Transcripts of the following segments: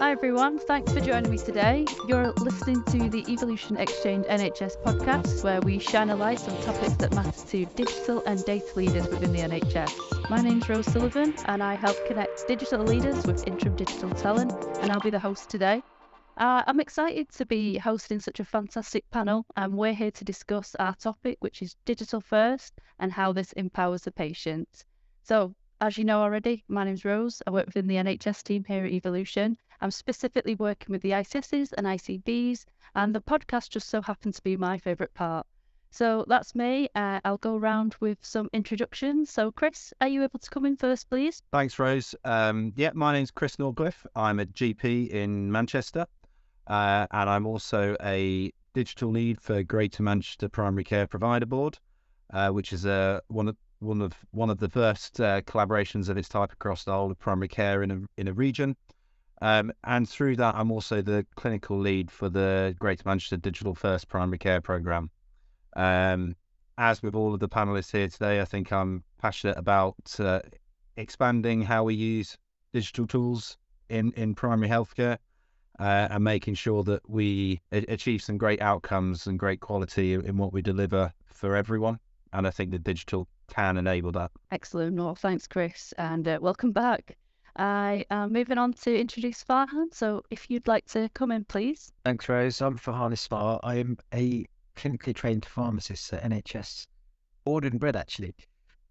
Hi everyone, thanks for joining me today. You're listening to the Evolution Exchange NHS podcast, where we shine a light on topics that matter to digital and data leaders within the NHS. My name's Rose Sullivan and I help connect digital leaders with interim digital talent, and I'll be the host today. I'm excited to be hosting such a fantastic panel, and we're here to discuss our topic, which is digital first and how this empowers the patient. So, as you know already, my name's Rose. I work within the NHS team here at Evolution. I'm specifically working with the ICSs and ICBs, and the podcast just so happens to be my favourite part. So that's me. I'll go round with some introductions. So Chris, are you able to come in first, please? Thanks, Rose. My name's Chris Norcliffe. I'm a GP in Manchester, and I'm also a digital lead for Greater Manchester Primary Care Provider Board, which is one of the first collaborations of its type across the whole of primary care in a region, and through that I'm also the clinical lead for the Greater Manchester Digital First Primary Care Programme. As with all of the panelists here today, I think I'm passionate about expanding how we use digital tools in primary healthcare, and making sure that we achieve some great outcomes and great quality in what we deliver for everyone, and I think the digital can enable that. Excellent. Well, thanks, Chris, and welcome back. I am moving on to introduce Farhan, so if you'd like to come in, please. Thanks, Rose. I'm Farhan Ismail. I am a clinically trained pharmacist at NHS, born and bred, actually.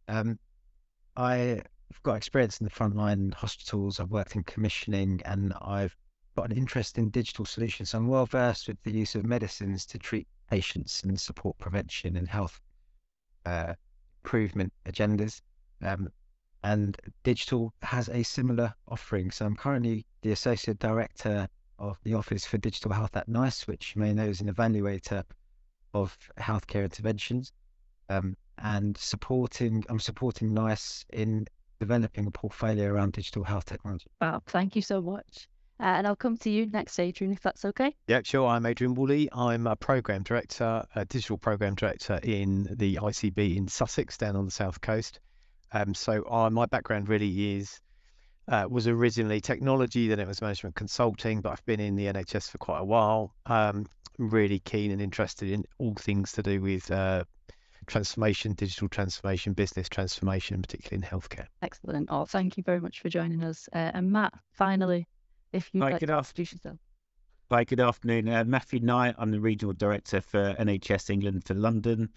I've got experience in the frontline hospitals. I've worked in commissioning, and I've got an interest in digital solutions. I'm well versed with the use of medicines to treat patients and support prevention and health improvement agendas, and digital has a similar offering. So I'm currently the associate director of the Office for Digital Health at NICE, which you may know is an evaluator of healthcare interventions, and I'm supporting NICE in developing a portfolio around digital health technology. Wow, thank you so much. And I'll come to you next, Adrian, if that's okay. Yeah, sure. I'm Adrian Woolley. I'm a Programme Director, a Digital Programme Director in the ICB in Sussex, down on the South Coast. My background really was originally technology, then it was management consulting, but I've been in the NHS for quite a while. Really keen and interested in all things to do with transformation, digital transformation, business transformation, particularly in healthcare. Excellent. Oh, thank you very much for joining us. And Matt, finally, if you'd like to introduce yourself. Hi, good afternoon. Matthew Knight. I'm the Regional Director for NHS England for London,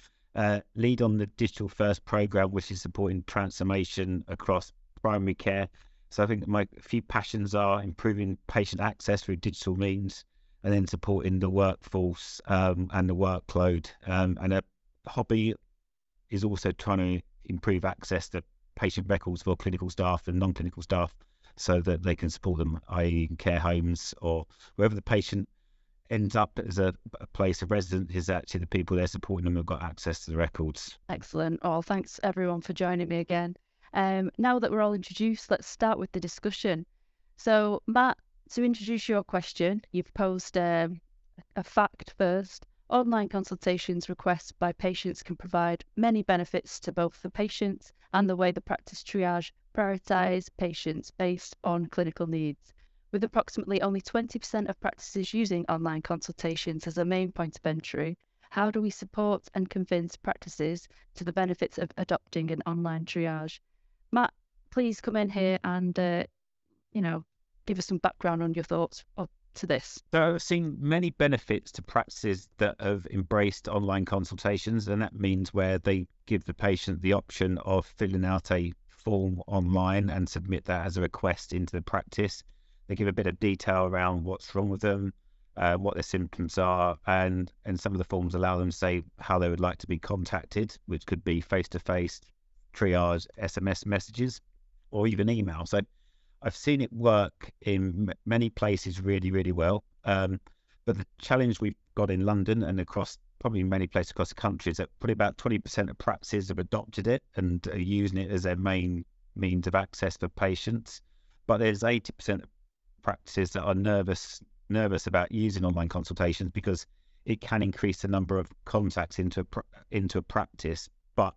lead on the Digital First programme, which is supporting transformation across primary care. So I think my few passions are improving patient access through digital means, and then supporting the workforce and the workload. And a hobby is also trying to improve access to patient records for clinical staff and non-clinical staff, so that they can support them, i.e. in care homes or wherever the patient ends up as a place of residence, is actually the people they're supporting them have got access to the records. Excellent. Oh, thanks everyone for joining me again. Now that we're all introduced, let's start with the discussion. So Matt, to introduce your question, you've posed a fact first. Online consultations requests by patients can provide many benefits to both the patients and the way the practice triage prioritise patients based on clinical needs, with approximately only 20% of practices using online consultations as a main point of entry. How do we support and convince practices to the benefits of adopting an online triage? Matt, please come in here and give us some background on your thoughts to this. So I've seen many benefits to practices that have embraced online consultations, and that means where they give the patient the option of filling out a form online and submit that as a request into the practice. They give a bit of detail around what's wrong with them, what their symptoms are, and some of the forms allow them to say how they would like to be contacted, which could be face-to-face, triage, SMS messages, or even email. So I've seen it work in many places really, really well. But the challenge we've got in London and across probably many places across the country is that probably about 20% of practices have adopted it and are using it as their main means of access for patients. But there's 80% of practices that are nervous about using online consultations because it can increase the number of contacts into a practice. But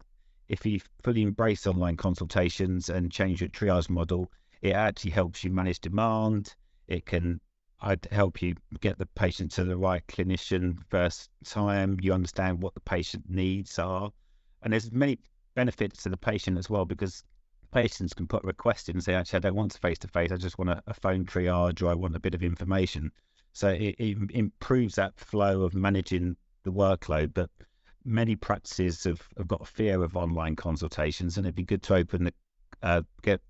if you fully embrace online consultations and change your triage model, it actually helps you manage demand. It can help you get the patient to the right clinician first time. You understand what the patient needs are. And there's many benefits to the patient as well, because patients can put requests in and say, actually, I don't want face-to-face. I just want a phone triage, or I want a bit of information. So it improves that flow of managing the workload. But many practices have got a fear of online consultations, and it'd be good to open the get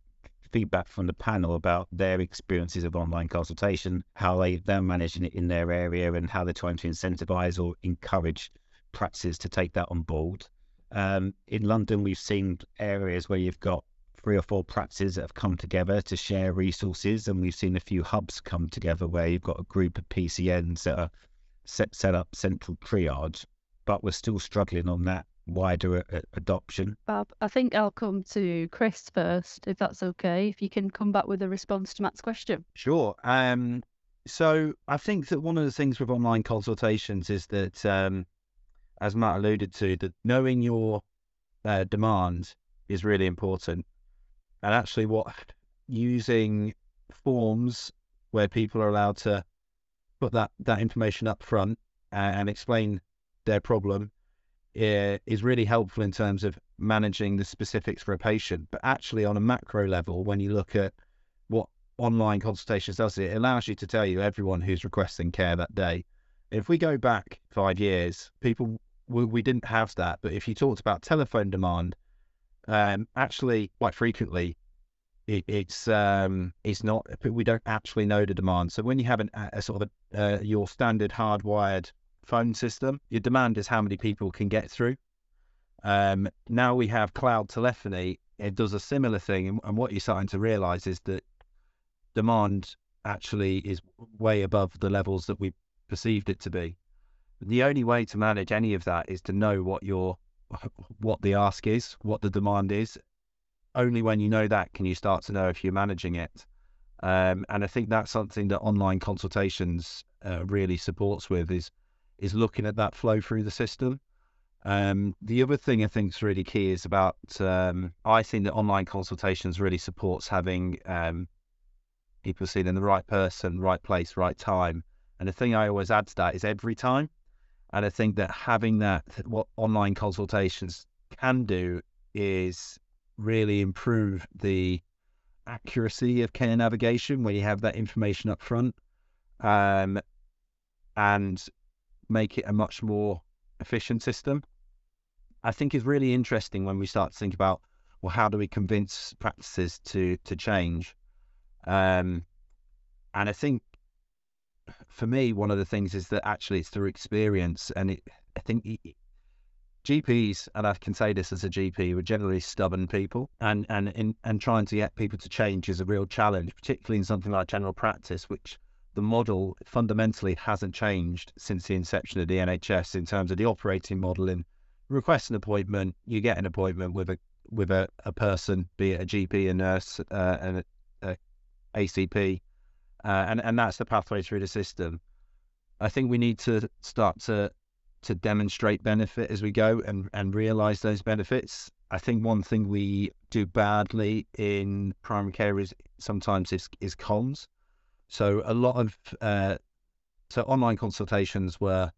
feedback from the panel about their experiences of online consultation, how they're managing it in their area, and how they're trying to incentivize or encourage practices to take that on board. In London, we've seen areas where you've got 3 or 4 practices that have come together to share resources, and we've seen a few hubs come together where you've got a group of PCNs that are set up central triage, but we're still struggling on that wider adoption. Bob, I think I'll come to Chris first, if that's okay, if you can come back with a response to Matt's question. Sure. So I think that one of the things with online consultations is that, as Matt alluded to, that knowing your demand is really important. And actually using forms where people are allowed to put that information up front and explain their problem is really helpful in terms of managing the specifics for a patient. But actually, on a macro level, when you look at what online consultations does, it allows you to tell you everyone who's requesting care that day. If we go back 5 years, people, we didn't have that. But if you talked about telephone demand, actually quite frequently it's not, we don't actually know the demand. So when you have a sort of your standard hardwired phone system, your demand is how many people can get through. Now we have cloud telephony. It does a similar thing, and what you're starting to realize is that demand actually is way above the levels that we perceived it to be. The only way to manage any of that is to know what the ask is, what the demand is. Only when you know that can you start to know if you're managing it. And I think that's something that online consultations really supports with, is looking at that flow through the system. The other thing I think is really key is about, I think that online consultations really supports having people seen in the right person, right place, right time. And the thing I always add to that is every time. And I think that having that, what online consultations can do is really improve the accuracy of care navigation when you have that information up front, and make it a much more efficient system. I think it's really interesting when we start to think about, well, how do we convince practices to change? And I think, for me, one of the things is that actually it's through experience, and I think GPs, and I can say this as a GP, were generally stubborn people, and trying to get people to change is a real challenge, particularly in something like general practice, which the model fundamentally hasn't changed since the inception of the NHS in terms of the operating model. In request an appointment, you get an appointment with a person, be it a GP, a nurse, and an ACP. And that's the pathway through the system. I think we need to start to demonstrate benefit as we go and realise those benefits. I think one thing we do badly in primary care is sometimes comms. So a lot of online consultations were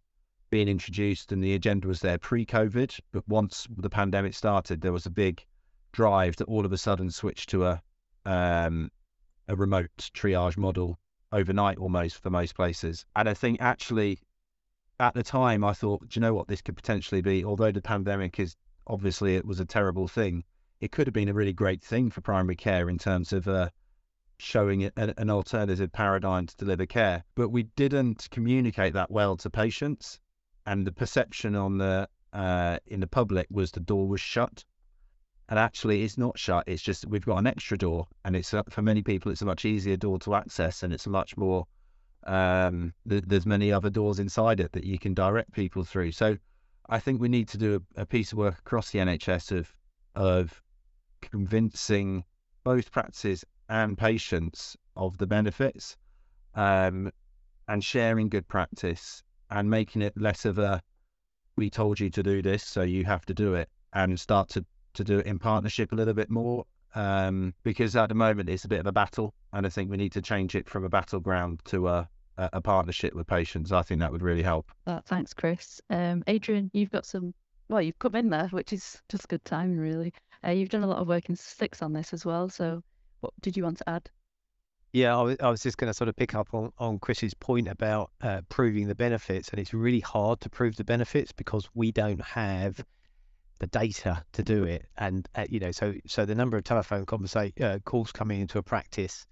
being introduced, and the agenda was there pre-COVID. But once the pandemic started, there was a big drive to all of a sudden switch to a remote triage model overnight, almost, for most places. And I think actually at the time I thought, do you know what, this could potentially be, although the pandemic is obviously, it was a terrible thing, it could have been a really great thing for primary care in terms of showing an alternative paradigm to deliver care. But we didn't communicate that well to patients, and the perception on the in the public was the door was shut. And actually, it's not shut. It's just we've got an extra door, and it's for many people, it's a much easier door to access, and it's much more. There's many other doors inside it that you can direct people through. So, I think we need to do a piece of work across the NHS of convincing both practices and patients of the benefits, and sharing good practice, and making it less of a "we told you to do this, so you have to do it," and start to do it in partnership a little bit more, because at the moment it's a bit of a battle, and I think we need to change it from a battleground to a partnership with patients. I think that would really help. Well, thanks, Chris. Adrian, you've got some, well, you've come in there, which is just good timing, really. You've done a lot of work in Sussex on this as well, so what did you want to add? Yeah, I was just going to sort of pick up on Chris's point about proving the benefits, and it's really hard to prove the benefits because we don't have the data to do it. And, you know, so the number of telephone calls coming into a practice,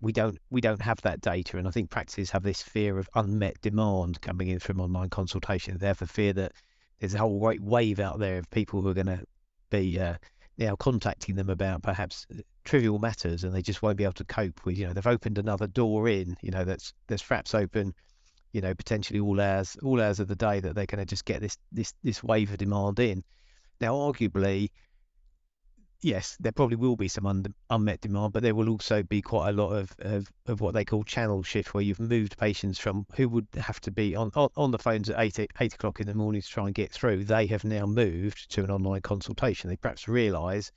we don't have that data. And I think practices have this fear of unmet demand coming in from online consultation. They're for fear that there's a whole great wave out there of people who are going to be now contacting them about perhaps trivial matters, and they just won't be able to cope with, you know, they've opened another door in, you know, that's fraps open, you know, potentially all hours of the day, that they're going to just get this wave of demand in. Now, arguably, yes, there probably will be some unmet demand, but there will also be quite a lot of what they call channel shift, where you've moved patients from who would have to be on the phones at 8 o'clock in the morning to try and get through. They have now moved to an online consultation. They perhaps realise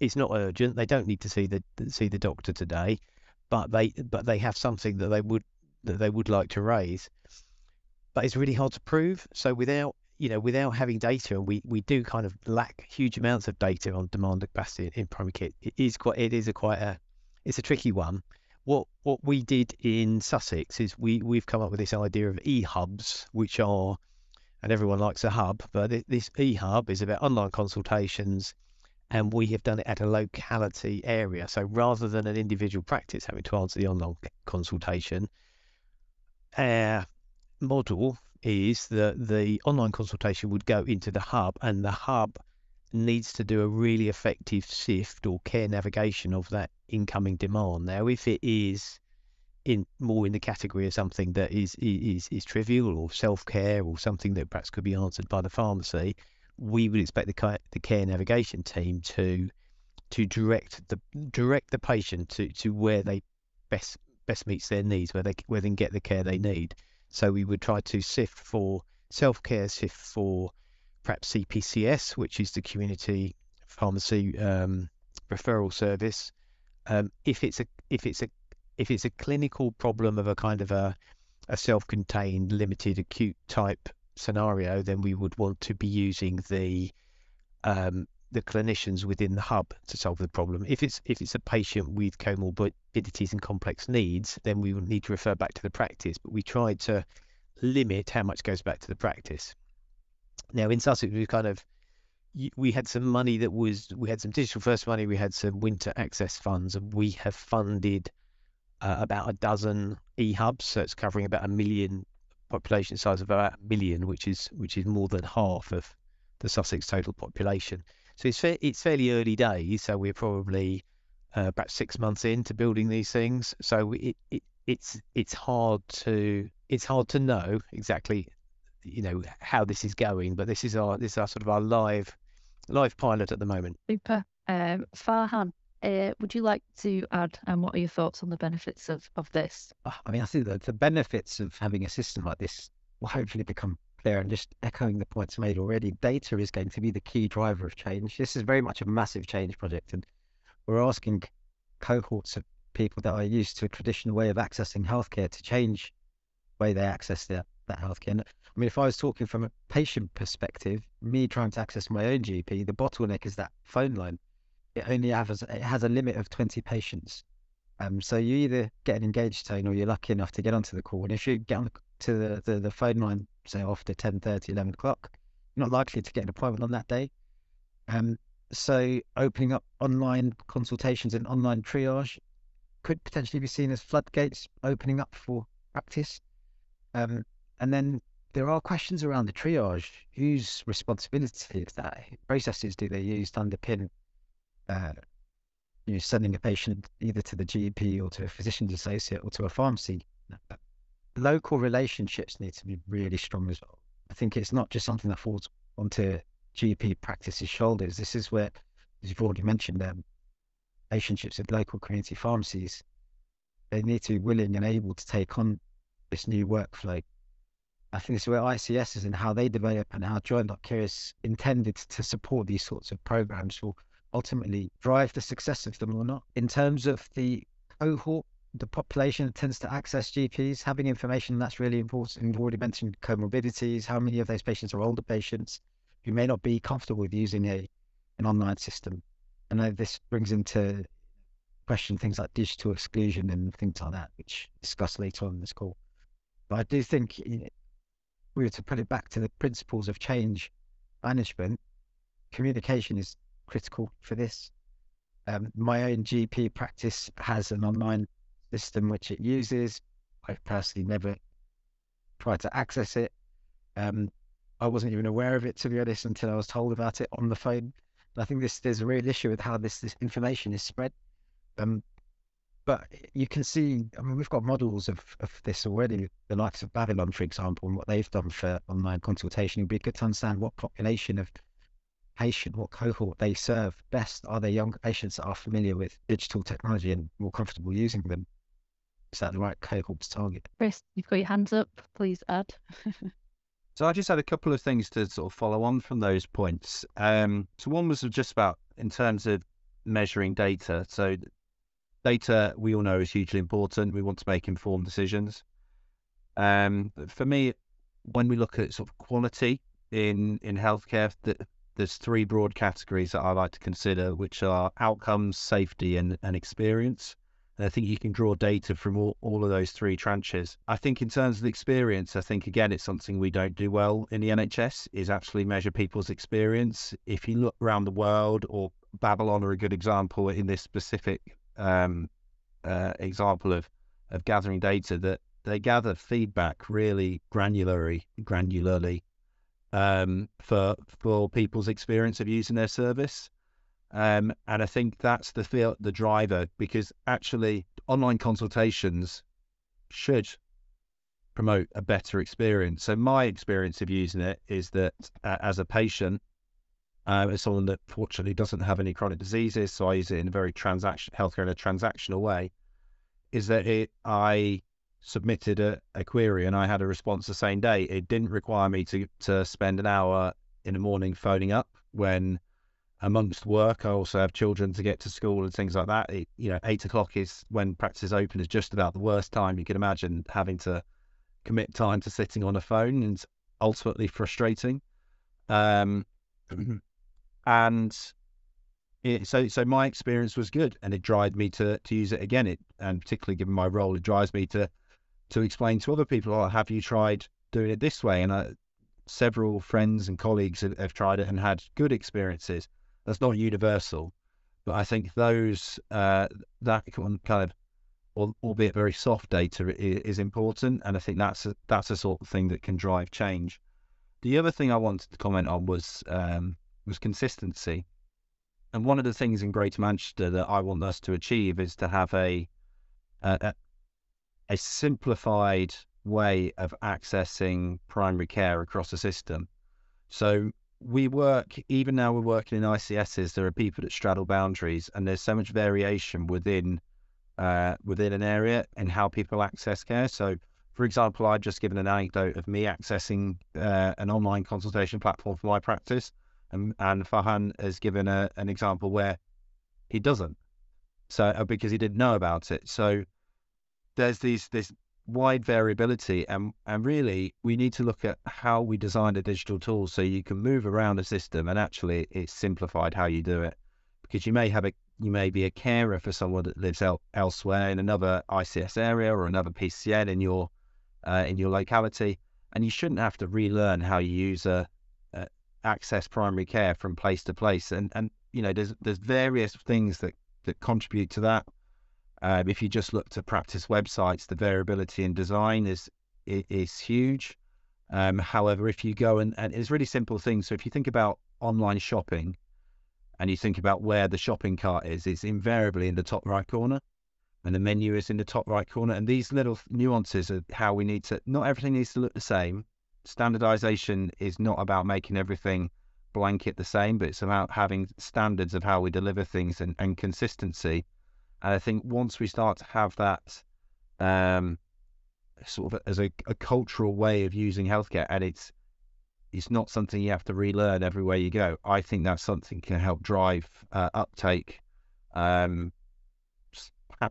it's not urgent. They don't need to see the doctor today, but they have something that they would like to raise. But it's really hard to prove. So without having data, and we do kind of lack huge amounts of data on demand capacity in primary care, it's a tricky one. What we did in Sussex is we've come up with this idea of e-hubs, which are, and everyone likes a hub, but this e-hub is about online consultations, and we have done it at a locality area. So rather than an individual practice having to answer the online consultation, our model is that the online consultation would go into the hub, and the hub needs to do a really effective sift or care navigation of that incoming demand. Now, if it is more in the category of something that is trivial or self-care, or something that perhaps could be answered by the pharmacy, we would expect the care navigation team to direct the patient to where they best meets their needs, where they can get the care they need. So we would try to sift for self-care, sift for perhaps CPCS, which is the community pharmacy referral service. If it's a clinical problem of a kind of a self-contained, limited, acute type scenario, then we would want to be using the clinicians within the hub to solve the problem. If it's a patient with comorbidities and complex needs, then we would need to refer back to the practice, but we tried to limit how much goes back to the practice. Now, in Sussex, we had some Digital First money, we had some winter access funds, and we have funded about a dozen e-hubs, so it's covering about 1 million, population size of about 1 million, which is more than half of the Sussex total population. So it's fairly early days. So we're probably about 6 months into building these things. So it's hard to know exactly, you know, how this is going. But this is our sort of our live pilot at the moment. Super. Farhan, would you like to add, and what are your thoughts on the benefits of this? I mean, I think that the benefits of having a system like this will hopefully become clear, and just echoing the points made already, data is going to be the key driver of change. This is very much a massive change project, and we're asking cohorts of people that are used to a traditional way of accessing healthcare to change the way they access that healthcare. And I mean, if I was talking from a patient perspective, me trying to access my own GP, the bottleneck is that phone line. It has a limit of 20 patients, so you either get an engaged tone or you're lucky enough to get onto the call. And if you get to the phone line, say after 10:30, 11 o'clock, you're not likely to get an appointment on that day. So opening up online consultations and online triage could potentially be seen as floodgates opening up for practice. And then there are questions around the triage. Whose responsibility is that? Processes do they use to underpin sending a patient either to the GP or to a physician's associate or to a pharmacy? Local relationships need to be really strong as well. I think it's not just something that falls onto GP practices' shoulders. This is where, as you've already mentioned, relationships with local community pharmacies, they need to be willing and able to take on this new workflow. I think this is where ICS is and how they develop and how Joint Care is intended to support these sorts of programs will ultimately drive the success of them or not. In terms of the cohort, the population that tends to access GPs, having information that's really important. We've already mentioned comorbidities, how many of those patients are older patients who may not be comfortable with using an online system. And this brings into question things like digital exclusion and things like that, which we'll discuss later on in this call. But I do think if we were to put it back to the principles of change management, communication is critical for this. My own GP practice has an online system which it uses. I personally never tried to access it. I wasn't even aware of it, to be honest, until I was told about it on the phone. And I think there's a real issue with how this information is spread. But you can see, I mean, we've got models of this already, the likes of Babylon, for example, and what they've done for online consultation. It'd be good to understand what population of patient, what cohort they serve best. Are they young patients that are familiar with digital technology and more comfortable using them? Is that the right cohort to target? Chris, you've got your hands up, please add. So I just had a couple of things to sort of follow on from those points. So one was just about in terms of measuring data. So data, we all know, is hugely important. We want to make informed decisions. For me, when we look at sort of quality in healthcare, there's three broad categories that I like to consider, which are outcomes, safety, and experience. And I think you can draw data from all of those three tranches. I think in terms of experience, I think, again, it's something we don't do well in the NHS, is actually measure people's experience. If you look around the world, or Babylon are a good example in this specific example of gathering data, that they gather feedback really granularly. For people's experience of using their service, and I think that's the driver, because actually online consultations should promote a better experience. So my experience of using it is that as a patient, as someone that fortunately doesn't have any chronic diseases, so I use it in a very transactional way, is that I submitted a query and I had a response the same day. It didn't require me to spend an hour in the morning phoning up, when amongst work I also have children to get to school and things like that. 8 o'clock is when practices open, is just about the worst time you can imagine, having to commit time to sitting on a phone, and ultimately frustrating. So my experience was good, and it drives me to use it again, and particularly given my role, it drives me to explain to other people, have you tried doing it this way? And several friends and colleagues have tried it and had good experiences. That's not universal, but I think those that kind of, albeit very soft data, is important, and I think that's a sort of thing that can drive change. The other thing I wanted to comment on was consistency, and one of the things in Greater Manchester that I want us to achieve is to have a simplified way of accessing primary care across the system. So even now we're working in ICSs, there are people that straddle boundaries, and there's so much variation within an area in how people access care. So for example, I've just given an anecdote of me accessing an online consultation platform for my practice, and Farhan has given an example where he doesn't, so because he didn't know about it. So there's this wide variability, and really we need to look at how we design a digital tool so you can move around a system, and actually it's simplified how you do it, because you may be a carer for someone that lives elsewhere in another ICS area or another PCN in your locality, and you shouldn't have to relearn how you use access primary care from place to place, and there's various things that contribute to that. If you just look to practice websites, the variability in design is huge. However, if you go and it's really simple things. So if you think about online shopping and you think about where the shopping cart is, it's invariably in the top right corner, and the menu is in the top right corner, and these little nuances of how we need to, not everything needs to look the same. Standardization is not about making everything blanket the same, but it's about having standards of how we deliver things and consistency. And I think once we start to have that sort of as a cultural way of using healthcare, and it's It's not something you have to relearn everywhere you go. I think that's something can help drive uptake, perhaps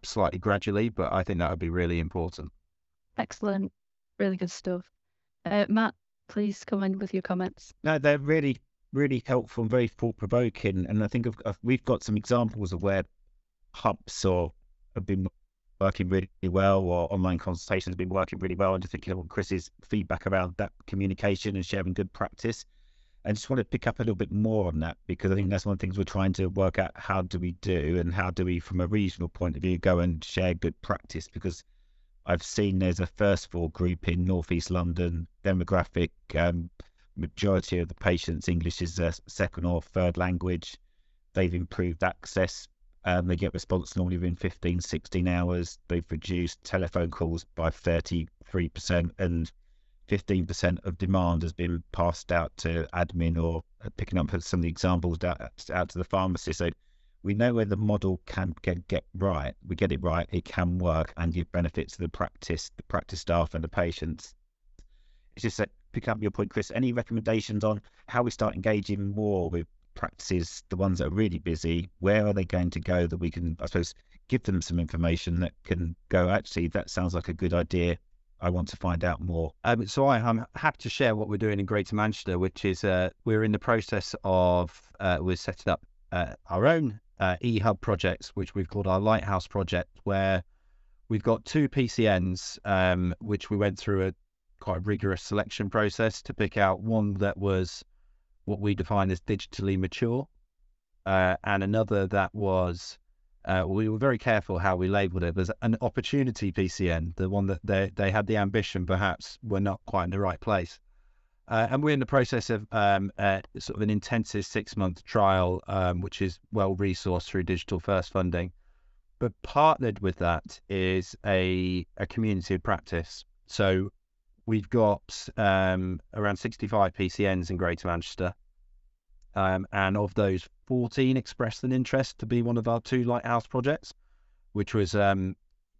slightly gradually, but I think that would be really important. Excellent. Really good stuff. Matt, please come in with your comments. No, they're really, really helpful and very thought-provoking. And I think we've got some examples of where hubs or have been working really well, or online consultations have been working really well. And just thinking of Chris's feedback around that communication and sharing good practice. I just want to pick up a little bit more on that, because I think that's one of the things we're trying to work out. How do we do, and how do we, from a regional point of view, go and share good practice? Because I've seen there's a first four group in northeast London demographic. Majority of the patients, English is their second or third language. They've improved access. They get response normally within 15, 16 hours. They've reduced telephone calls by 33%, and 15% of demand has been passed out to admin, or picking up some of the examples out to the pharmacy. So we know where the model can get right. We get it right, it can work and give benefits to the practice staff and the patients. It's just that, pick up your point, Chris, any recommendations on how we start engaging more with practices, the ones that are really busy? Where are they going to go that we can, I suppose, give them some information that can go, actually, that sounds like a good idea, I want to find out more? So I'm happy to share what we're doing in Greater Manchester, which is we're in the process of, we're setting up our own e-hub projects, which we've called our Lighthouse project, where we've got two PCNs, which we went through a quite rigorous selection process to pick out one that was what we define as digitally mature, and another that was, we were very careful how we labelled it, as an opportunity PCN, the one that they had the ambition, perhaps were not quite in the right place. And we're in the process of sort of an intensive 6-month trial, which is well resourced through Digital First funding. But partnered with that is a community of practice. So we've got around 65 PCNs in Greater Manchester. And of those, 14 expressed an interest to be one of our two Lighthouse projects, which was a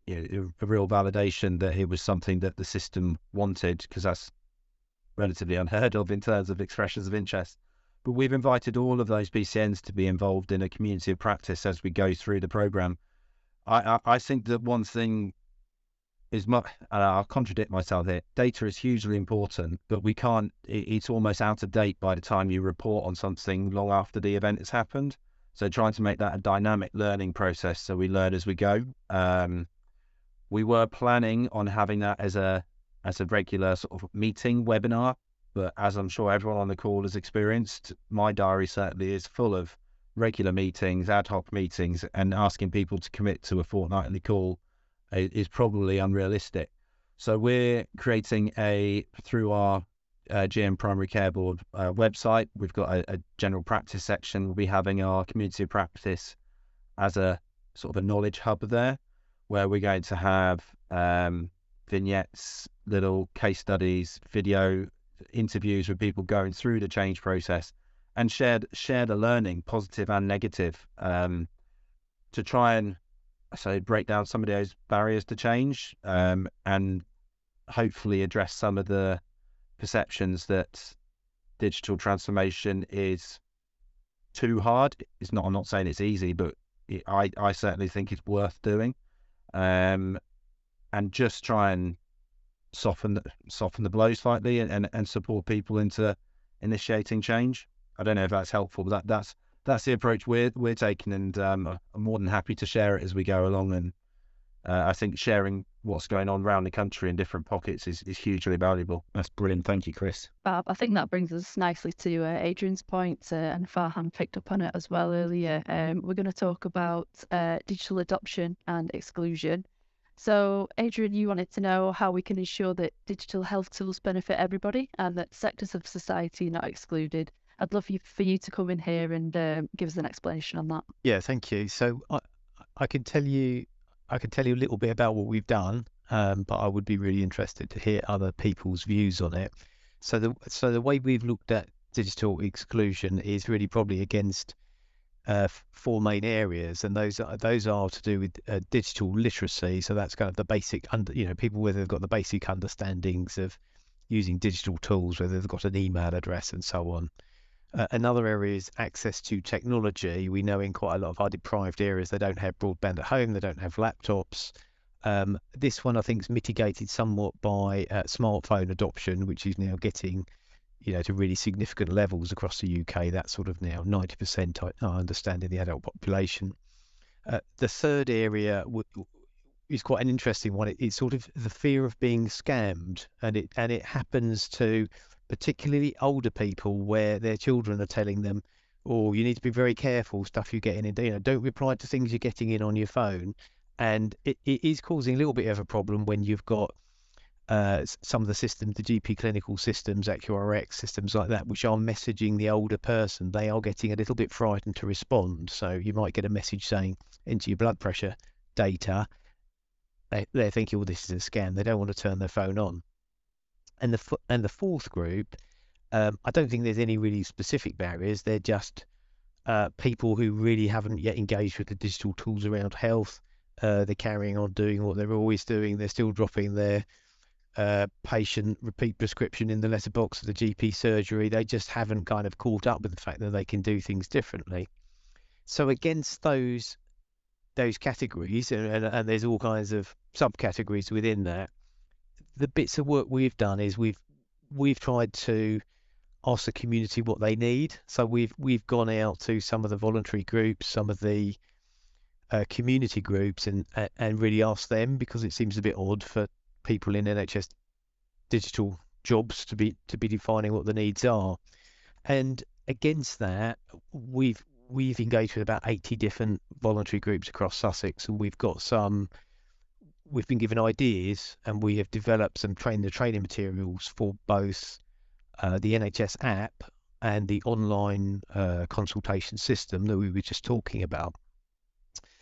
real validation that it was something that the system wanted, because that's relatively unheard of in terms of expressions of interest. But we've invited all of those PCNs to be involved in a community of practice as we go through the programme. I think that one thing is much, and I'll contradict myself here, data is hugely important, but we can't, it's almost out of date by the time you report on something long after the event has happened. So trying to make that a dynamic learning process, so we learn as we go. We were planning on having that as a regular sort of meeting webinar, but as I'm sure everyone on the call has experienced, my diary certainly is full of regular meetings, ad hoc meetings, and asking people to commit to a fortnightly call is probably unrealistic. So we're creating through our GM Primary Care Board website, we've got a general practice section. We'll be having our community of practice as a sort of a knowledge hub there, where we're going to have vignettes, little case studies, video interviews with people going through the change process, and share the learning, positive and negative, to try and break down some of those barriers to change, and hopefully address some of the perceptions that digital transformation is too hard. It's not, I'm not saying it's easy, but I certainly think it's worth doing, and just try and soften the blow slightly, and support people into initiating change. I don't know if that's helpful, but that's the approach we're taking, and I'm more than happy to share it as we go along. And I think sharing what's going on around the country in different pockets is hugely valuable. That's brilliant. Thank you, Chris. Bob, I think that brings us nicely to Adrian's point, and Farhan picked up on it as well earlier. We're going to talk about digital adoption and exclusion. So, Adrian, you wanted to know how we can ensure that digital health tools benefit everybody and that sectors of society are not excluded. I'd love for you to come in here and give us an explanation on that. Yeah, thank you. So, I can tell you a little bit about what we've done, but I would be really interested to hear other people's views on it. So, the way we've looked at digital exclusion is really probably against four main areas, and those are to do with digital literacy. So that's kind of the basic, people, whether they've got the basic understandings of using digital tools, whether they've got an email address and so on. Another area is access to technology. We know in quite a lot of our deprived areas, they don't have broadband at home, they don't have laptops. This one, I think, is mitigated somewhat by smartphone adoption, which is now getting, to really significant levels across the UK. That's sort of now 90%, I understand, in the adult population. The third area is quite an interesting one. It's sort of the fear of being scammed, and it happens to particularly older people, where their children are telling them, "Oh, you need to be very careful stuff you're getting in. Don't reply to things you're getting in on your phone." And it is causing a little bit of a problem when you've got some of the systems, the GP clinical systems, AccuRx systems like that, which are messaging the older person. They are getting a little bit frightened to respond. So you might get a message saying, "Enter your blood pressure data." They're thinking, "Well, this is a scam." They don't want to turn their phone on. And the fourth group, I don't think there's any really specific barriers. They're just people who really haven't yet engaged with the digital tools around health. They're carrying on doing what they're always doing. They're still dropping their patient repeat prescription in the letterbox of the GP surgery. They just haven't kind of caught up with the fact that they can do things differently. So against those categories, and there's all kinds of subcategories within that, the bits of work we've done is we've tried to ask the community what they need. So we've gone out to some of the voluntary groups, some of the community groups, and really asked them, because it seems a bit odd for people in NHS digital jobs to be defining what the needs are. And against that, we've engaged with about 80 different voluntary groups across Sussex, and we've been given ideas, and we have developed some training materials for both the NHS app and the online consultation system that we were just talking about.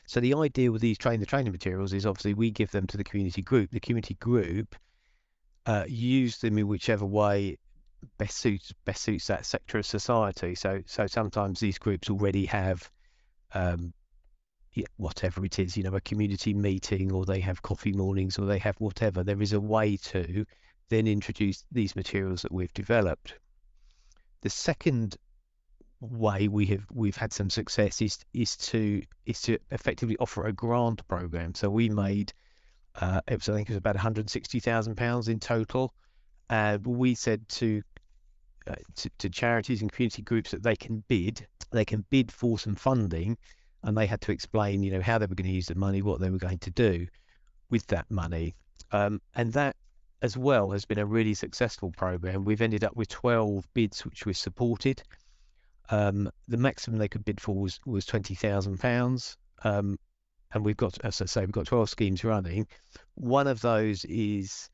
So the idea with these training materials is, obviously, we give them to the community group. The community group use them in whichever way best suits that sector of society. So sometimes these groups already have whatever it is, a community meeting, or they have coffee mornings, or they have whatever. There is a way to then introduce these materials that we've developed. The second way we've had some success is to effectively offer a grant program. So we made I think it was about £160,000 in total. We said to charities and community groups that they can bid for some funding, and they had to explain how they were going to use the money, what they were going to do with that money, and that as well has been a really successful program. We've ended up with 12 bids which we supported. The maximum they could bid for was £20,000, and we've got, as I say, we've got 12 schemes running. One of those is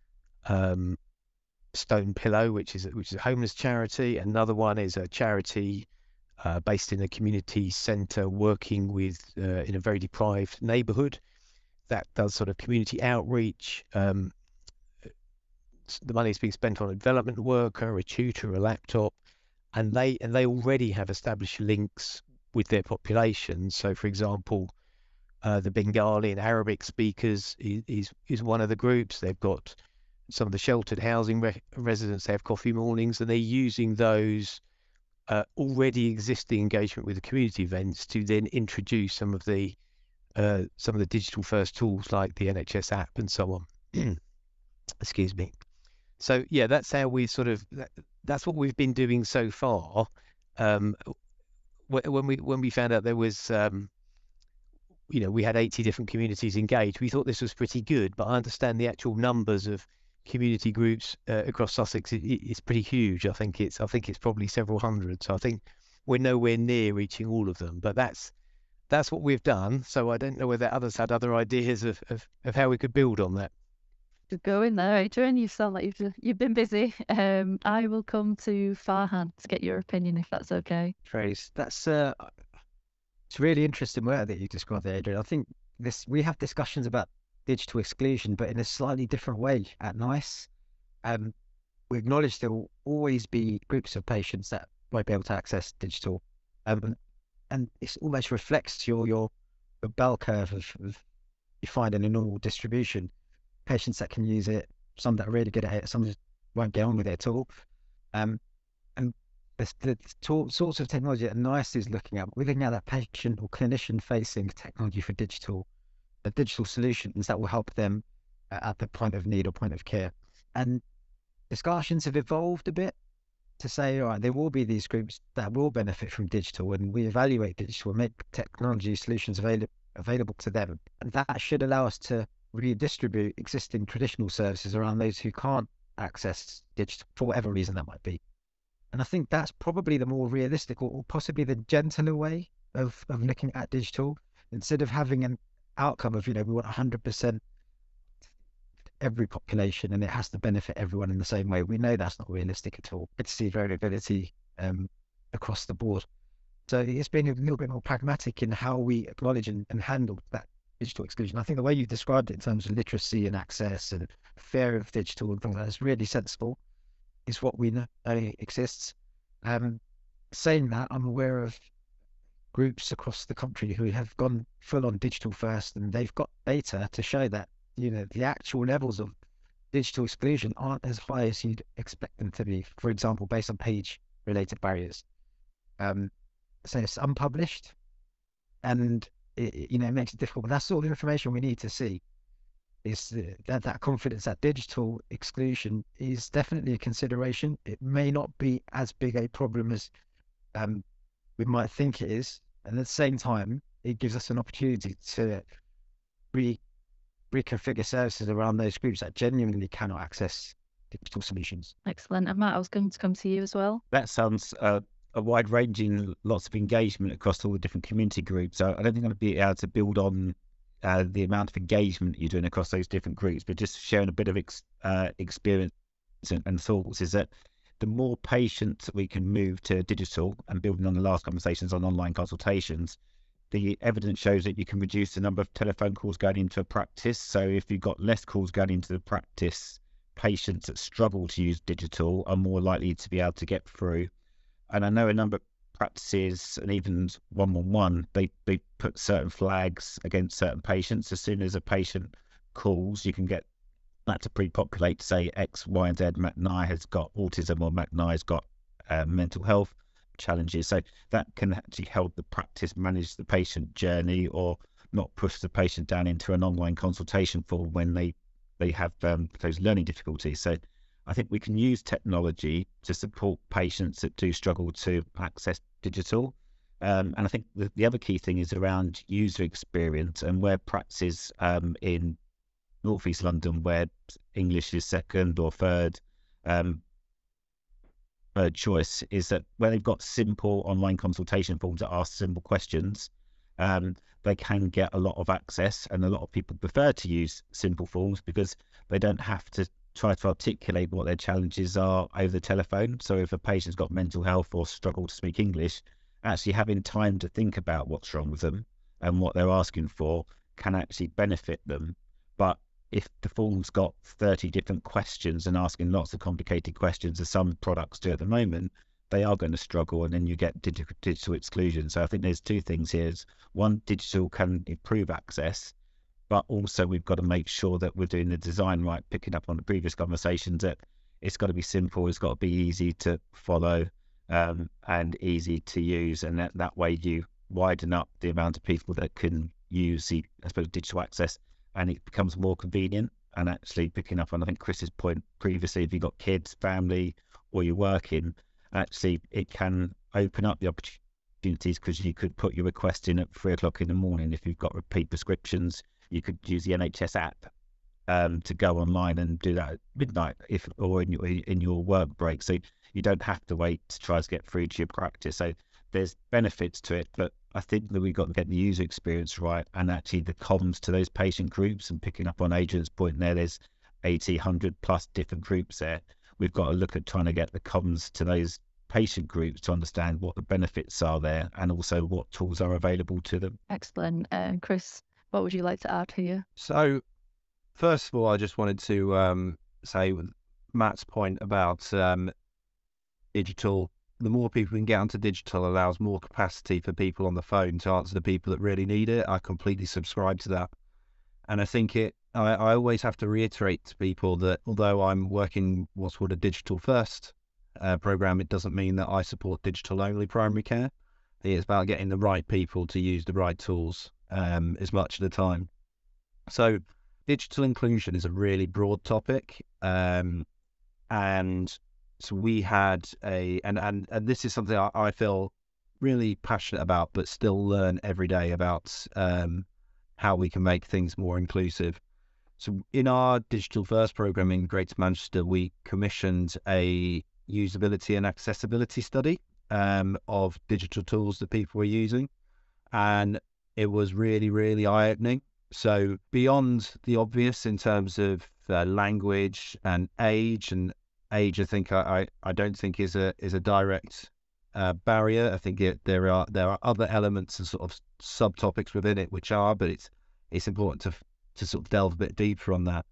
Stone Pillow, which is a homeless charity. Another one is a charity based in a community centre, working with in a very deprived neighbourhood, that does sort of community outreach. The money is being spent on a development worker, a tutor, a laptop. And they already have established links with their population. So, for example, the Bengali and Arabic speakers is one of the groups. They've got some of the sheltered housing residents. They have coffee mornings, and they're using those already existing engagement with the community events to then introduce some of the digital first tools like the NHS app and so on. Excuse me. So yeah, that's how we sort of. That's what we've been doing so far. When we found out there was, we had 80 different communities engaged, we thought this was pretty good. But I understand the actual numbers of community groups across Sussex is pretty huge. I think it's probably several hundred. So I think we're nowhere near reaching all of them. But that's what we've done. So I don't know whether others had other ideas of how we could build on that. Going there, Adrian. You sound like you've been busy. I will come to Farhan to get your opinion, if that's okay. Trace, that's it's really interesting work that you described there, Adrian. I think we have discussions about digital exclusion, but in a slightly different way at NICE. We acknowledge there will always be groups of patients that won't be able to access digital, and it almost reflects your bell curve of you find in a normal distribution. Patients that can use it, some that are really good at it, some won't get on with it at all. And the sorts of technology that NICE is looking at, we're looking at that patient or clinician facing technology for digital solutions that will help them at the point of need or point of care. And discussions have evolved a bit to say, all right, there will be these groups that will benefit from digital, and we evaluate digital and make technology solutions available to them. And that should allow us to redistribute existing traditional services around those who can't access digital for whatever reason that might be. And I think that's probably the more realistic or possibly the gentler way of looking at digital, instead of having an outcome of, you know, we want 100% every population and it has to benefit everyone in the same way. We know that's not realistic at all. It's the variability across the board. So it's been a little bit more pragmatic in how we acknowledge and handle that digital exclusion. I think the way you described it in terms of literacy and access and fear of digital and things like that is really sensible. It's what we know exists. Saying that, I'm aware of groups across the country who have gone full on digital first, and they've got data to show that, you know, the actual levels of digital exclusion aren't as high as you'd expect them to be, for example, based on age-related barriers. So it's unpublished, and it, you know, it makes it difficult. But that's all the information we need to see, is that confidence that digital exclusion is definitely a consideration. It may not be as big a problem as we might think it is, and at the same time, it gives us an opportunity to reconfigure services around those groups that genuinely cannot access digital solutions. Excellent. And Matt, I was going to come to you as well. That sounds a wide-ranging, lots of engagement across all the different community groups. So I don't think I'll be able to build on the amount of engagement you're doing across those different groups, but just sharing a bit of experience and thoughts is that the more patients we can move to digital, and building on the last conversations on online consultations, the evidence shows that you can reduce the number of telephone calls going into a practice. So if you've got less calls going into the practice, patients that struggle to use digital are more likely to be able to get through. And I know a number of practices, and even one-on-one, they put certain flags against certain patients. As soon as a patient calls, you can get that to pre-populate to say X, Y, and Z, Matt Nye has got autism, or Matt Nye has got mental health challenges. So that can actually help the practice manage the patient journey, or not push the patient down into an online consultation form when they have those learning difficulties. So I think we can use technology to support patients that do struggle to access digital. And I think the other key thing is around user experience, and where practices in North East London, where English is second or third choice, is that when they've got simple online consultation forms that ask simple questions, they can get a lot of access, and a lot of people prefer to use simple forms because they don't have to try to articulate what their challenges are over the telephone. So if a patient's got mental health or struggle to speak English, actually having time to think about what's wrong with them and what they're asking for can actually benefit them. But if the form's got 30 different questions and asking lots of complicated questions, as some products do at the moment, they are going to struggle, and then you get digital exclusion. So I think there's two things here. One, digital can improve access, but also we've got to make sure that we're doing the design right, picking up on the previous conversations, that it's got to be simple, it's got to be easy to follow and easy to use. And that way you widen up the amount of people that can use the, I suppose, digital access, and it becomes more convenient. And actually picking up on, I think, Chris's point previously, if you've got kids, family, or you're working, actually it can open up the opportunities, because you could put your request in at 3 o'clock in the morning. If you've got repeat prescriptions, you could use the NHS app to go online and do that at midnight, if or in your work break. So you don't have to wait to try to get through to your practice. So there's benefits to it, but I think that we've got to get the user experience right, and actually the comms to those patient groups, and picking up on Adrian's point there, there's 1,800 plus different groups there. We've got to look at trying to get the comms to those patient groups to understand what the benefits are there, and also what tools are available to them. Excellent. Chris, what would you like to add here? So first of all, I just wanted to say Matt's point about digital. The more people can get onto digital allows more capacity for people on the phone to answer the people that really need it. I completely subscribe to that. And I think it I always have to reiterate to people that although I'm working what's called a digital first programme, it doesn't mean that I support digital only primary care. It's about getting the right people to use the right tools as much of the time. So digital inclusion is a really broad topic. And so we had a, and this is something I feel really passionate about, but still learn every day about how we can make things more inclusive. So in our Digital First programme in Greater Manchester, we commissioned a usability and accessibility study of digital tools that people were using. And it was really, really eye-opening. So beyond the obvious in terms of language and age, I think I don't think is a direct barrier. I think there are other elements and sort of subtopics within it which are, but it's important to sort of delve a bit deeper on that.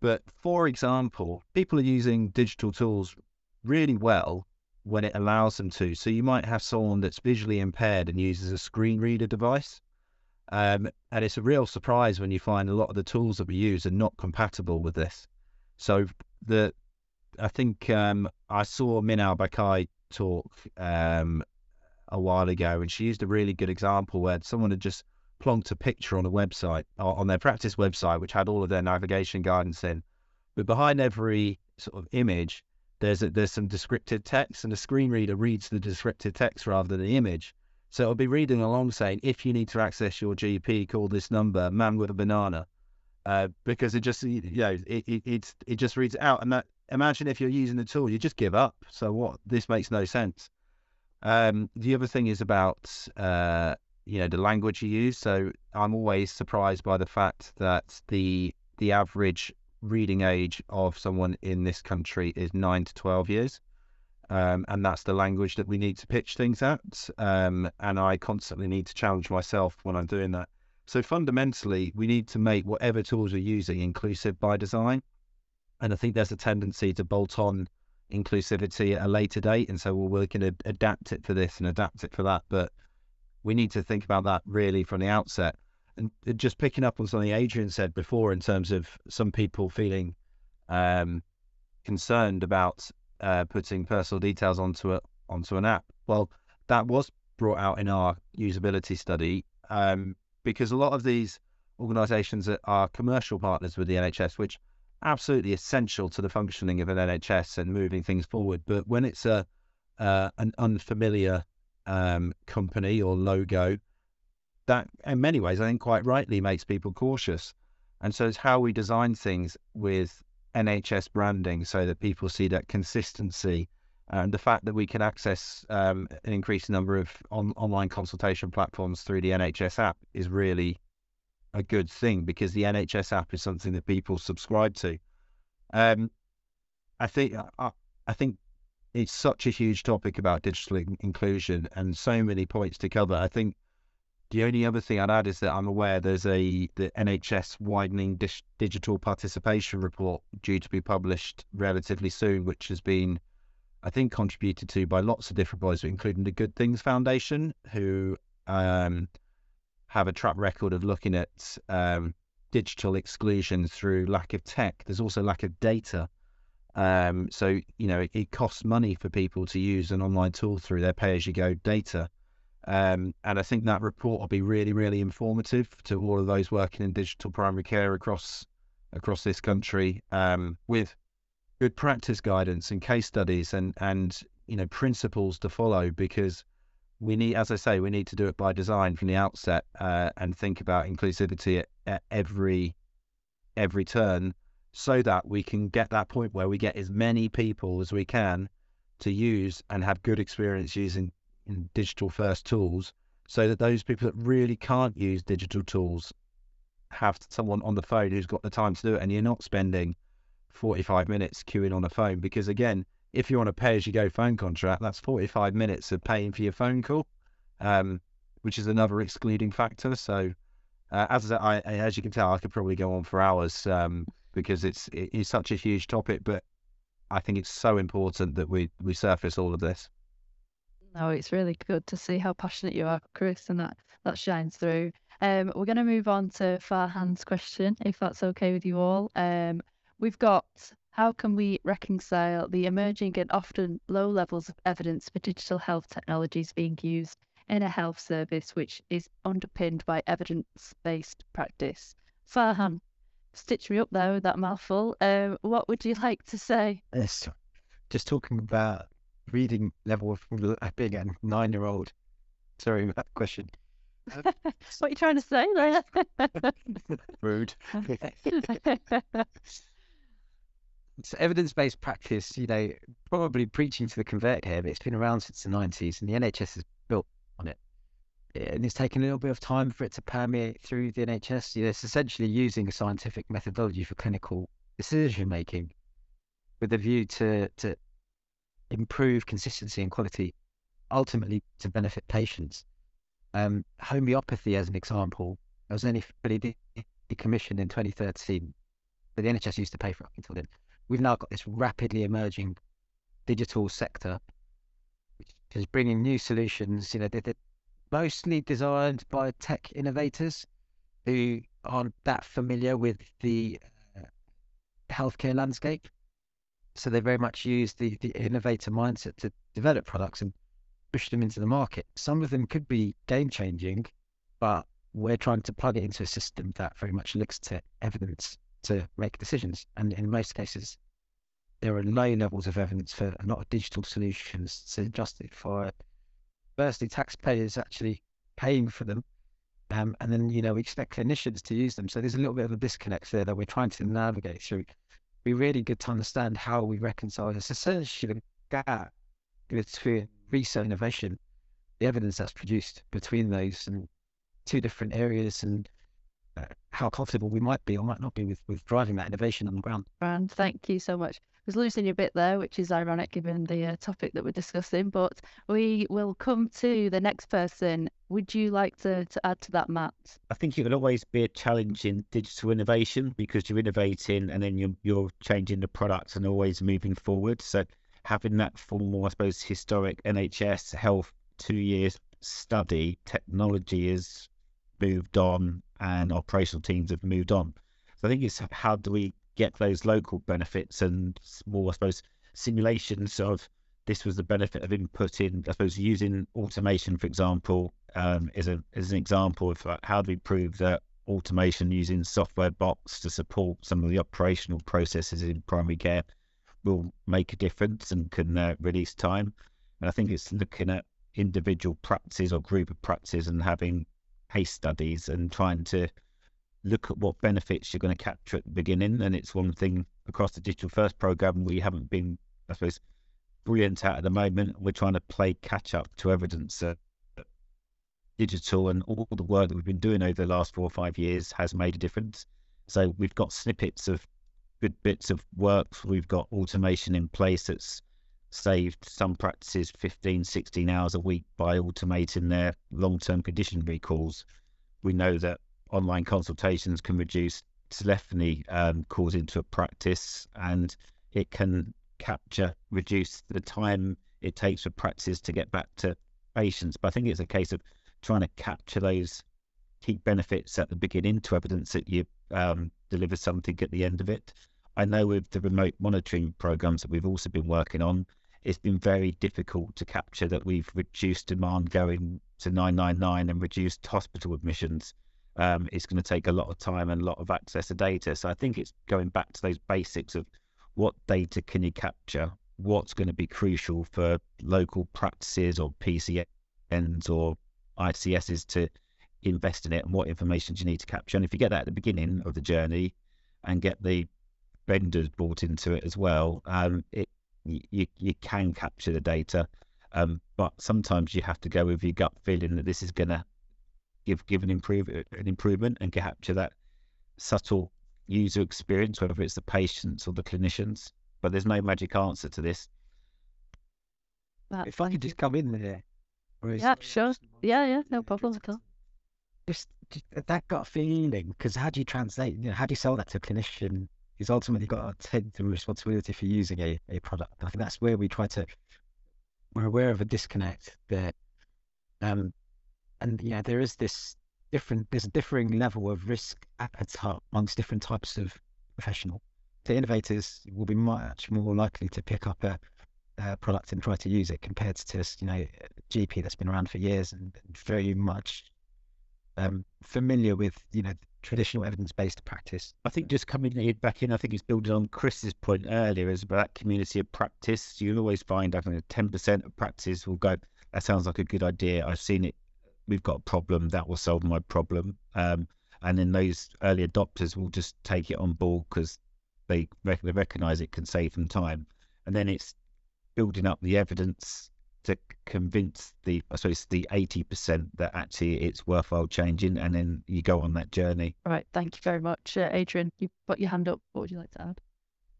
But for example, people are using digital tools really well when it allows them to. So you might have someone that's visually impaired and uses a screen reader device. And it's a real surprise when you find a lot of the tools that we use are not compatible with this. So I think I saw Min Al-Bakai talk a while ago, and she used a really good example where someone had just plonked a picture on a website, on their practice website, which had all of their navigation guidance in, but behind every sort of image there's some descriptive text, and the screen reader reads the descriptive text rather than the image. So it'll be reading along saying, if you need to access your GP, call this number, man with a banana, because it just, you know, it just reads it out. And that, imagine if you're using the tool, you just give up. So what? This makes no sense. The other thing is about, you know, the language you use. So I'm always surprised by the fact that the average reading age of someone in this country is 9 to 12 years. And that's the language that we need to pitch things at. And I constantly need to challenge myself when I'm doing that. So fundamentally, we need to make whatever tools we're using inclusive by design. And I think there's a tendency to bolt on inclusivity at a later date. And so we're going to adapt it for this and adapt it for that. But we need to think about that really from the outset. And just picking up on something Adrian said before in terms of some people feeling concerned about putting personal details onto an app. Well, that was brought out in our usability study because a lot of these organisations are commercial partners with the NHS, which absolutely essential to the functioning of an NHS and moving things forward. But when it's an unfamiliar company or logo, that in many ways I think quite rightly makes people cautious. And so it's how we design things with NHS branding so that people see that consistency, and the fact that we can access an increased number of online consultation platforms through the NHS app is really a good thing, because the NHS app is something that people subscribe to. I think it's such a huge topic about digital inclusion and so many points to cover. I think the only other thing I'd add is that I'm aware there's the NHS widening digital participation report due to be published relatively soon, which has been, I think, contributed to by lots of different bodies, including the Good Things Foundation, who have a track record of looking at digital exclusion through lack of tech. There's also lack of data. So, you know, it costs money for people to use an online tool through their pay-as-you-go data. And I think that report will be really, really informative to all of those working in digital primary care across this country, with good practice guidance and case studies and you know, principles to follow, because we need, as I say, we need to do it by design from the outset, and think about inclusivity at every turn, so that we can get that point where we get as many people as we can to use and have good experience using digital first tools, so that those people that really can't use digital tools have someone on the phone who's got the time to do it, and you're not spending 45 minutes queuing on a phone, because again, if you're on a pay-as-you-go phone contract, that's 45 minutes of paying for your phone call, which is another excluding factor. So as you can tell, I could probably go on for hours, because it is such a huge topic, but I think it's so important that we surface all of this. No, it's really good to see how passionate you are, Chris, and that shines through. We're going to move on to Farhan's question, if that's okay with you all. We've got, how can we reconcile the emerging and often low levels of evidence for digital health technologies being used in a health service which is underpinned by evidence-based practice? Farhan, stitch me up there with that mouthful. What would you like to say? Just talking about reading level from being a 9-year-old. Sorry about that question. What are you trying to say there? Rude. So evidence-based practice, you know, probably preaching to the convert here, but it's been around since the 90s and the NHS has built on it. And it's taken a little bit of time for it to permeate through the NHS. You know, it's essentially using a scientific methodology for clinical decision-making with a view to improve consistency and quality, ultimately to benefit patients. Homeopathy, as an example, was only decommissioned in 2013, but the NHS used to pay for it until then. We've now got this rapidly emerging digital sector, which is bringing new solutions. You know, they're mostly designed by tech innovators who aren't that familiar with the healthcare landscape. So they very much use the innovator mindset to develop products and push them into the market. Some of them could be game-changing, but we're trying to plug it into a system that very much looks to evidence to make decisions. And in most cases, there are low levels of evidence for a lot of digital solutions to justify, firstly, taxpayers actually paying for them. And then, you know, we expect clinicians to use them. So there's a little bit of a disconnect there that we're trying to navigate through. It'd be really good to understand how we reconcile this essentially gap between research innovation, the evidence that's produced between those and two different areas, and how comfortable we might be or might not be with driving that innovation on the ground. Brand, thank you so much. I was losing you a bit there, which is ironic given the topic that we're discussing, but we will come to the next person. Would you like to add to that, Matt? I think it will always be a challenge in digital innovation because you're innovating and then you're changing the product and always moving forward. So having that formal, I suppose, historic NHS health 2-year study, technology has moved on and operational teams have moved on. So I think it's how do we get those local benefits and more, I suppose, simulations of this was the benefit of inputting, I suppose, using automation, for example, is an example of how do we prove that automation using software bots to support some of the operational processes in primary care will make a difference and can release time. And I think it's looking at individual practices or group of practices and having case studies and trying to look at what benefits you're going to capture at the beginning. And it's one thing across the Digital First programme we haven't been, I suppose, brilliant at the moment. We're trying to play catch up to evidence. Digital and all the work that we've been doing over the last 4 or 5 years has made a difference. So we've got snippets of good bits of work. We've got automation in place that's saved some practices 15, 16 hours a week by automating their long-term condition recalls. We know that online consultations can reduce telephony calls into a practice, and it can reduce the time it takes for practices to get back to patients. But I think it's a case of trying to capture those key benefits at the beginning to evidence that you deliver something at the end of it. I know with the remote monitoring programs that we've also been working on, it's been very difficult to capture that we've reduced demand going to 999 and reduced hospital admissions. It's going to take a lot of time and a lot of access to data. So I think it's going back to those basics of what data can you capture, what's going to be crucial for local practices or PCNs or ICSs to invest in it, and what information do you need to capture. And if you get that at the beginning of the journey and get the vendors bought into it as well, you can capture the data, but sometimes you have to go with your gut feeling that this is going to give an improvement and capture that subtle user experience, whether it's the patients or the clinicians. But there's no magic answer to this. If I could just come in there. Yeah, sure. Yeah, no problem at all. Just that gut feeling, because how do you translate, you know, how do you sell that to a clinician who's ultimately got to take the responsibility for using a product? I think that's where we're aware of a disconnect there. And yeah, there is this there's a differing level of risk appetite amongst different types of professional. So innovators will be much more likely to pick up a product and try to use it compared to, you know, a GP that's been around for years and very much familiar with, you know, traditional evidence-based practice. I think just coming back in, I think it's building on Chris's point earlier, is about community of practice. You'll always find, I think, 10% of practice will go, that sounds like a good idea, I've seen it, we've got a problem, that will solve my problem. And then those early adopters will just take it on board because they recognise it can save them time. And then it's building up the evidence to convince the, I suppose, the 80% that actually it's worthwhile changing, and then you go on that journey. Right, thank you very much. Adrian, you've got your hand up. What would you like to add?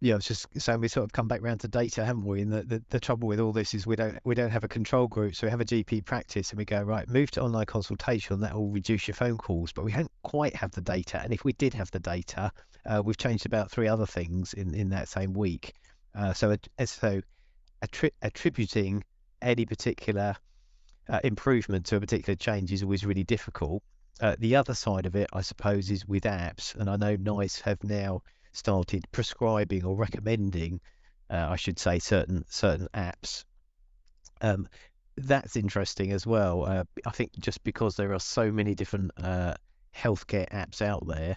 Yeah, it's just saying we sort of come back round to data, haven't we? And the trouble with all this is we don't have a control group. So we have a GP practice and we go, right, move to online consultation, that will reduce your phone calls. But we don't quite have the data. And if we did have the data, we've changed about 3 other things in that same week. Attributing any particular improvement to a particular change is always really difficult. The other side of it, I suppose, is with apps. And I know NICE have now started prescribing or recommending, I should say, certain apps. That's interesting as well. I think just because there are so many different healthcare apps out there,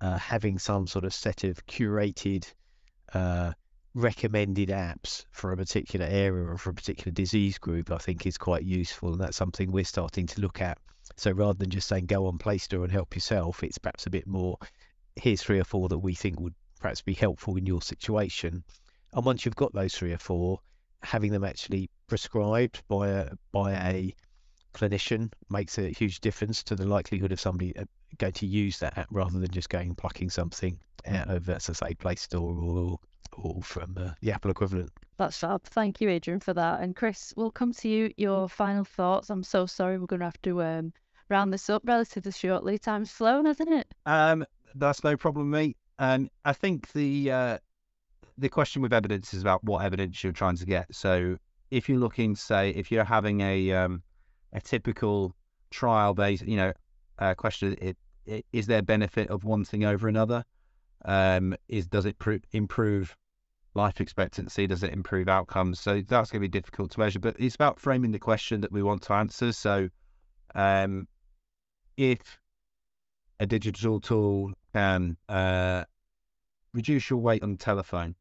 having some sort of set of curated recommended apps for a particular area or for a particular disease group, I think is quite useful, and that's something we're starting to look at. So rather than just saying go on Play Store and help yourself, it's perhaps a bit more, here's 3 or 4 that we think would perhaps be helpful in your situation. And once you've got those 3 or 4, having them actually prescribed by a clinician makes a huge difference to the likelihood of somebody going to use that app, rather than just going plucking something out of, as I say, Play Store or from the Apple equivalent. That's fab. Thank you, Adrian, for that. And Chris, we'll come to you, your final thoughts. I'm so sorry, we're going to have to round this up relatively shortly. Time's flown, hasn't it? That's no problem, mate. I think the question with evidence is about what evidence you're trying to get. So if you're looking, say, if you're having a typical trial-based, you know, question, is there benefit of one thing over another? Does it improve life expectancy? Does it improve outcomes? So that's going to be difficult to measure, but it's about framing the question that we want to answer. So if a digital tool can reduce your wait on the telephone,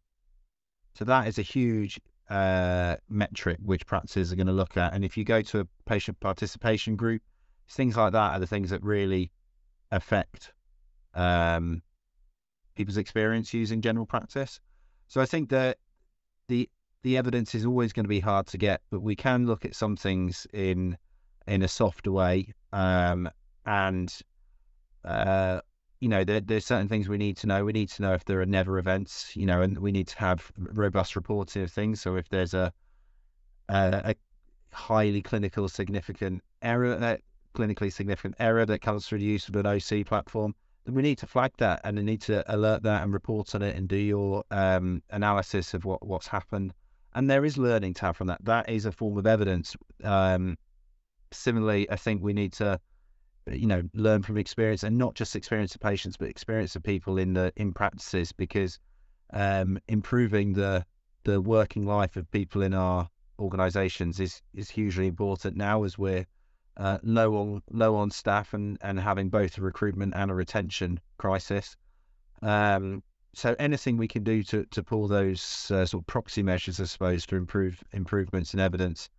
so that is a huge metric which practices are going to look at. And if you go to a patient participation group, things like that are the things that really affect people's experience using general practice. So I think that the evidence is always going to be hard to get, but we can look at some things in a softer way. You know, there's certain things we need to know. We need to know if there are never events, you know, and we need to have robust reporting of things. So if there's a highly clinically significant error that comes through the use of an OC platform, then we need to flag that, and we need to alert that and report on it and do your analysis of what's happened. And there is learning to have from that. That is a form of evidence. Similarly, I think we need to, you know, learn from experience, and not just experience of patients, but experience of people in practices, because improving the working life of people in our organisations is hugely important now, as we're low on staff and having both a recruitment and a retention crisis. So anything we can do to pull those sort of proxy measures, I suppose, to improvements in evidence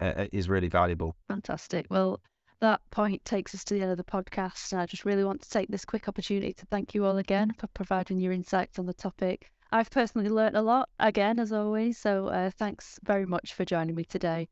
is really valuable. Fantastic. Well, that point takes us to the end of the podcast, and I just really want to take this quick opportunity to thank you all again for providing your insights on the topic. I've personally learnt a lot again, as always, so thanks very much for joining me today.